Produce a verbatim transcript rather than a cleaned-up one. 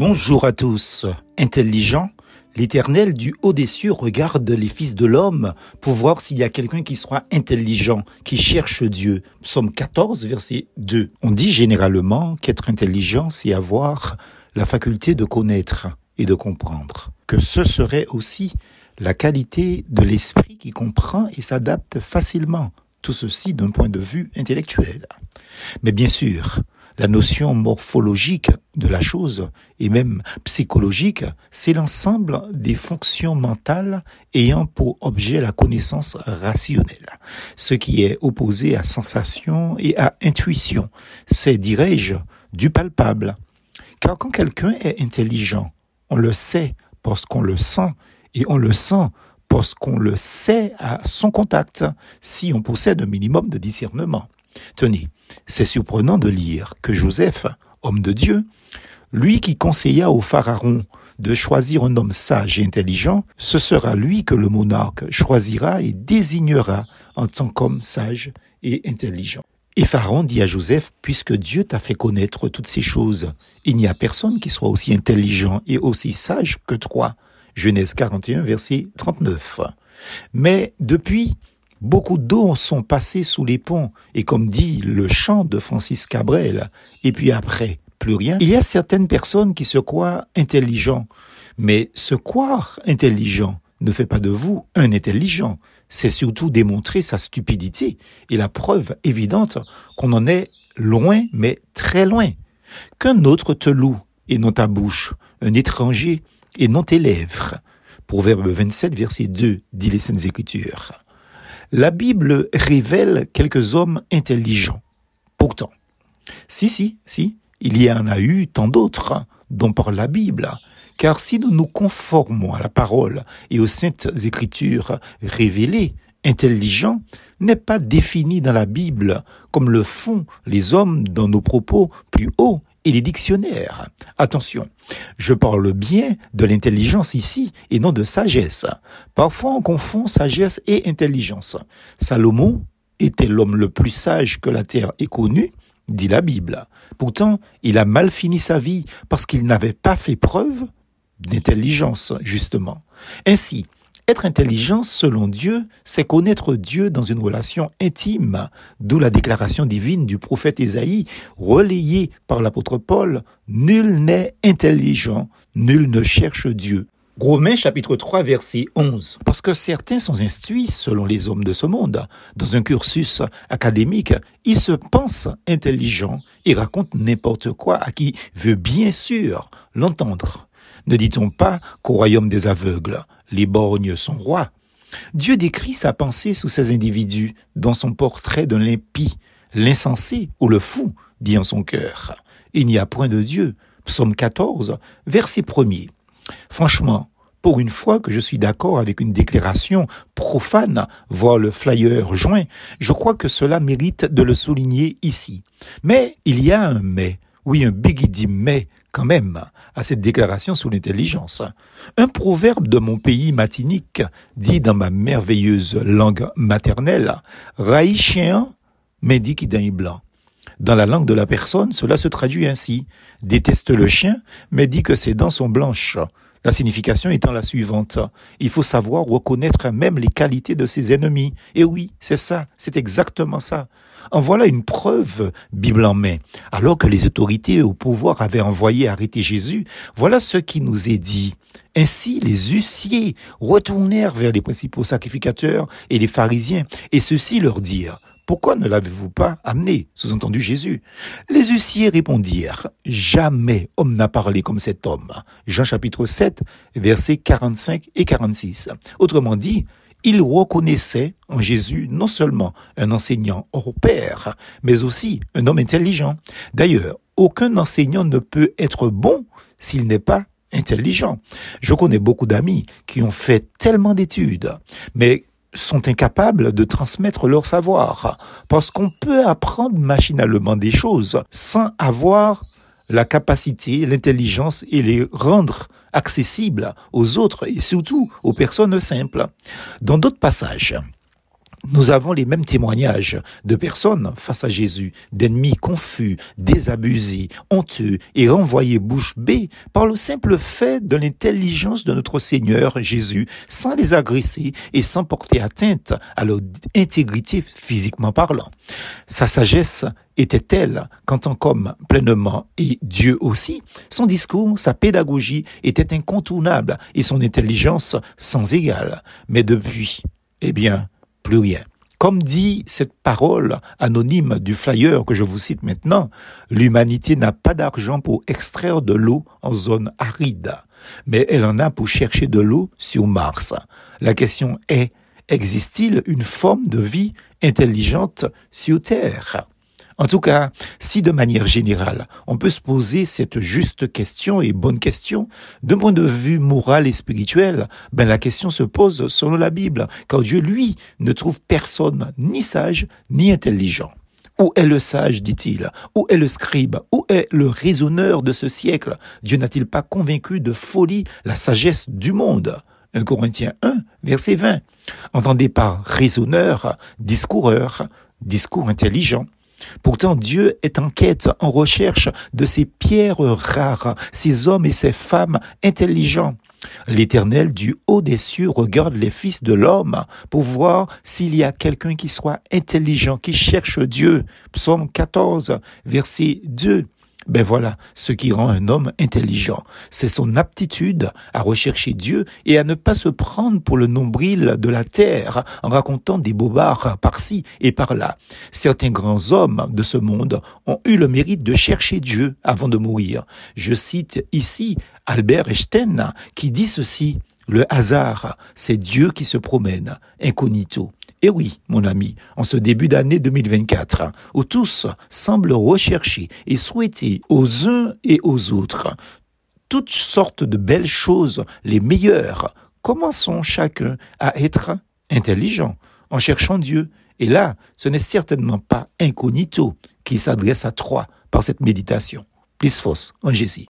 Bonjour à tous. Intelligent, l'Éternel du haut des cieux regarde les fils de l'homme pour voir s'il y a quelqu'un qui soit intelligent, qui cherche Dieu. Psaume quatorze, verset deux. On dit généralement qu'être intelligent, c'est avoir la faculté de connaître et de comprendre. Que ce serait aussi la qualité de l'esprit qui comprend et s'adapte facilement. Tout ceci d'un point de vue intellectuel. Mais bien sûr, la notion morphologique de la chose, et même psychologique, c'est l'ensemble des fonctions mentales ayant pour objet la connaissance rationnelle, ce qui est opposé à sensation et à intuition. C'est, dirais-je, du palpable. Car quand quelqu'un est intelligent, on le sait parce qu'on le sent, et on le sent parce qu'on le sait à son contact, si on possède un minimum de discernement. Tenez, c'est surprenant de lire que Joseph, homme de Dieu, lui qui conseilla au Pharaon de choisir un homme sage et intelligent, ce sera lui que le monarque choisira et désignera en tant qu'homme sage et intelligent. Et Pharaon dit à Joseph, « Puisque Dieu t'a fait connaître toutes ces choses, il n'y a personne qui soit aussi intelligent et aussi sage que toi. » Genèse quarante et un, verset trente-neuf. Mais depuis, beaucoup d'eaux sont passées sous les ponts, et comme dit le chant de Francis Cabrel, et puis après, plus rien. Il y a certaines personnes qui se croient intelligents, mais se croire intelligent ne fait pas de vous un intelligent, c'est surtout démontrer sa stupidité, et la preuve évidente qu'on en est loin, mais très loin. Qu'un autre te loue, et non ta bouche, un étranger, et non tes lèvres. Proverbe vingt-sept, verset deux, dit les Saintes Écritures. La Bible révèle quelques hommes intelligents. Pourtant, si, si, si, il y en a eu tant d'autres dont parle la Bible. Car si nous nous conformons à la parole et aux Saintes Écritures révélées, intelligent n'est pas défini dans la Bible comme le font les hommes dans nos propos plus hauts et les dictionnaires. Attention, je parle bien de l'intelligence ici et non de sagesse. Parfois on confond sagesse et intelligence. Salomon était l'homme le plus sage que la terre ait connu, dit la Bible. Pourtant, il a mal fini sa vie parce qu'il n'avait pas fait preuve d'intelligence, justement. Ainsi, être intelligent, selon Dieu, c'est connaître Dieu dans une relation intime, d'où la déclaration divine du prophète Esaïe, relayée par l'apôtre Paul, « Nul n'est intelligent, nul ne cherche Dieu ». Romains chapitre trois, verset onze. Parce que certains sont instruits, selon les hommes de ce monde, dans un cursus académique, ils se pensent intelligents et racontent n'importe quoi à qui veut bien sûr l'entendre. Ne dit-on pas qu'au royaume des aveugles, les borgnes sont rois? Dieu décrit sa pensée sous ces individus, dans son portrait de l'impie, l'insensé ou le fou, dit en son cœur. Il n'y a point de Dieu. Psaume quatorze, verset premier. Franchement, pour une fois que je suis d'accord avec une déclaration profane, voire le flyer joint, je crois que cela mérite de le souligner ici. Mais il y a un mais. Oui, un bigidi mais, quand même, à cette déclaration sur l'intelligence. Un proverbe de mon pays matinique dit dans ma merveilleuse langue maternelle « Raï chien, m'indique d'un blanc ». Dans la langue de la personne, cela se traduit ainsi « Déteste le chien, mais dit que ses dents sont blanches ». La signification étant la suivante, il faut savoir reconnaître même les qualités de ses ennemis. Et oui, c'est ça, c'est exactement ça. En voilà une preuve, Bible en main. Alors que les autorités au pouvoir avaient envoyé arrêter Jésus, voilà ce qui nous est dit. Ainsi, les huissiers retournèrent vers les principaux sacrificateurs et les pharisiens, et ceux-ci leur dirent, « Pourquoi ne l'avez-vous pas amené ?» sous-entendu Jésus. Les huissiers répondirent, « Jamais homme n'a parlé comme cet homme. » Jean chapitre sept, versets quarante-cinq et quarante-six. Autrement dit, ils reconnaissaient en Jésus non seulement un enseignant hors pair, mais aussi un homme intelligent. D'ailleurs, aucun enseignant ne peut être bon s'il n'est pas intelligent. Je connais beaucoup d'amis qui ont fait tellement d'études, mais sont incapables de transmettre leur savoir, parce qu'on peut apprendre machinalement des choses sans avoir la capacité, l'intelligence et les rendre accessibles aux autres et surtout aux personnes simples. Dans d'autres passages, Nous avons les mêmes témoignages de personnes face à Jésus, d'ennemis confus, désabusés, honteux et renvoyés bouche bée par le simple fait de l'intelligence de notre Seigneur Jésus, sans les agresser et sans porter atteinte à leur intégrité physiquement parlant. Sa sagesse était-elle qu'en tant qu'homme pleinement et Dieu aussi, son discours, sa pédagogie étaient incontournables et son intelligence sans égale. Mais depuis, eh bien, plus rien. Comme dit cette parole anonyme du flyer que je vous cite maintenant, l'humanité n'a pas d'argent pour extraire de l'eau en zone aride, mais elle en a pour chercher de l'eau sur Mars. La question est, existe-t-il une forme de vie intelligente sur Terre ? En tout cas, si de manière générale, on peut se poser cette juste question et bonne question, d'un point de vue moral et spirituel, ben la question se pose selon la Bible, car Dieu, lui, ne trouve personne ni sage ni intelligent. Où est le sage, dit-il? Où est le scribe? Où est le raisonneur de ce siècle? Dieu n'a-t-il pas convaincu de folie la sagesse du monde? Premier Corinthiens un, verset vingt. Entendez par raisonneur, discoureur, discours intelligent. Pourtant, Dieu est en quête, en recherche de ces pierres rares, ces hommes et ces femmes intelligents. L'Éternel du haut des cieux regarde les fils de l'homme pour voir s'il y a quelqu'un qui soit intelligent, qui cherche Dieu. Psaume quatorze, verset deux. Ben voilà ce qui rend un homme intelligent. C'est son aptitude à rechercher Dieu et à ne pas se prendre pour le nombril de la terre en racontant des bobards par-ci et par-là. Certains grands hommes de ce monde ont eu le mérite de chercher Dieu avant de mourir. Je cite ici Albert Einstein qui dit ceci, « Le hasard, c'est Dieu qui se promène, incognito ». Et oui, mon ami, en ce début d'année deux mille vingt-quatre, où tous semblent rechercher et souhaiter aux uns et aux autres toutes sortes de belles choses, les meilleures, commençons chacun à être intelligent en cherchant Dieu. Et là, ce n'est certainement pas incognito qui s'adresse à toi par cette méditation. Plus fausse, Ange Jési.